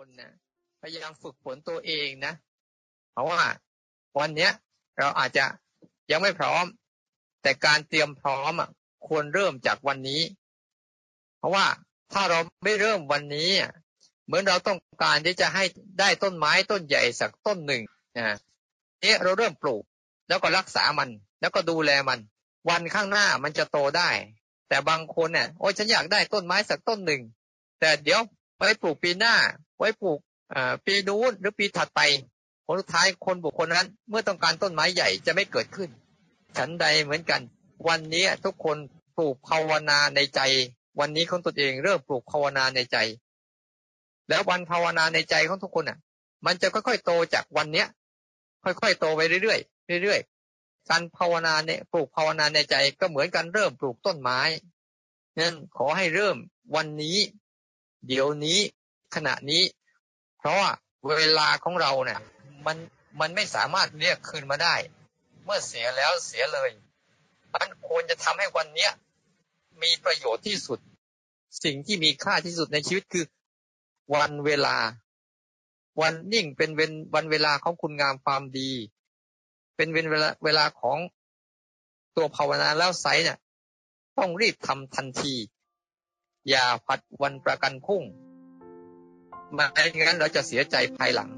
คนนะพยายามฝึกฝนตัวเองนะเพราะว่าวันเนี้ยเราอาจจะยังไม่พร้อมแต่การเตรียมพร้อมอ่ะควรเริ่มจากวันนี้เพราะว่าถ้าเราไม่เริ่มวันนี้เหมือนเราต้องการที่จะให้ได้ต้นไม้ต้นใหญ่สักต้นหนึ่งนะนี่เราเริ่มปลูกแล้วก็รักษามันแล้วก็ดูแลมันวันข้างหน้ามันจะโตได้แต่บางคนเนี่ยโอ้ยฉันอยากได้ต้นไม้สักต้นหนึ่งแต่เดี๋ยวไว้ปลูกปีหน้าไว้ปลูกปีนู้นหรือปีถัดไปผลสุดท้ายคนบุคคลนั้นเมื่อต้องการต้นไม้ใหญ่จะไม่เกิดขึ้นฉันใดเหมือนกันวันนี้ทุกคนปลูกภาวนาในใจวันนี้ของตนเองเริ่มปลูกภาวนาในใจแล้ววันภาวนาในใจของทุกคนน่ะมันจะค่อยๆโตจากวันเนี้ยค่อยๆโตไปเรื่อยๆเรื่อยๆการภาวนาเนี่ยปลูกภาวนาในใจก็เหมือนกันเริ่มปลูกต้นไม้นั้นขอให้เริ่มวันนี้เดี๋ยวนี้ขณะนี้เพราะว่าเวลาของเราเนี่ยมันไม่สามารถเรียกคืนมาได้เมื่อเสียแล้วเสียเลยมันควรจะทำให้วันเนี้ยมีประโยชน์ที่สุดสิ่งที่มีค่าที่สุดในชีวิตคือวันเวลาวันนิ่งเป็นวันเวลาของคุณงามความดีเป็นเวลาของตัวภาวนาแล้วไซเนี่ยต้องรีบทำทันทีอย่าผัดวันประกันพรุ่งไม่งั้นเราจะเสียใจภายหลัง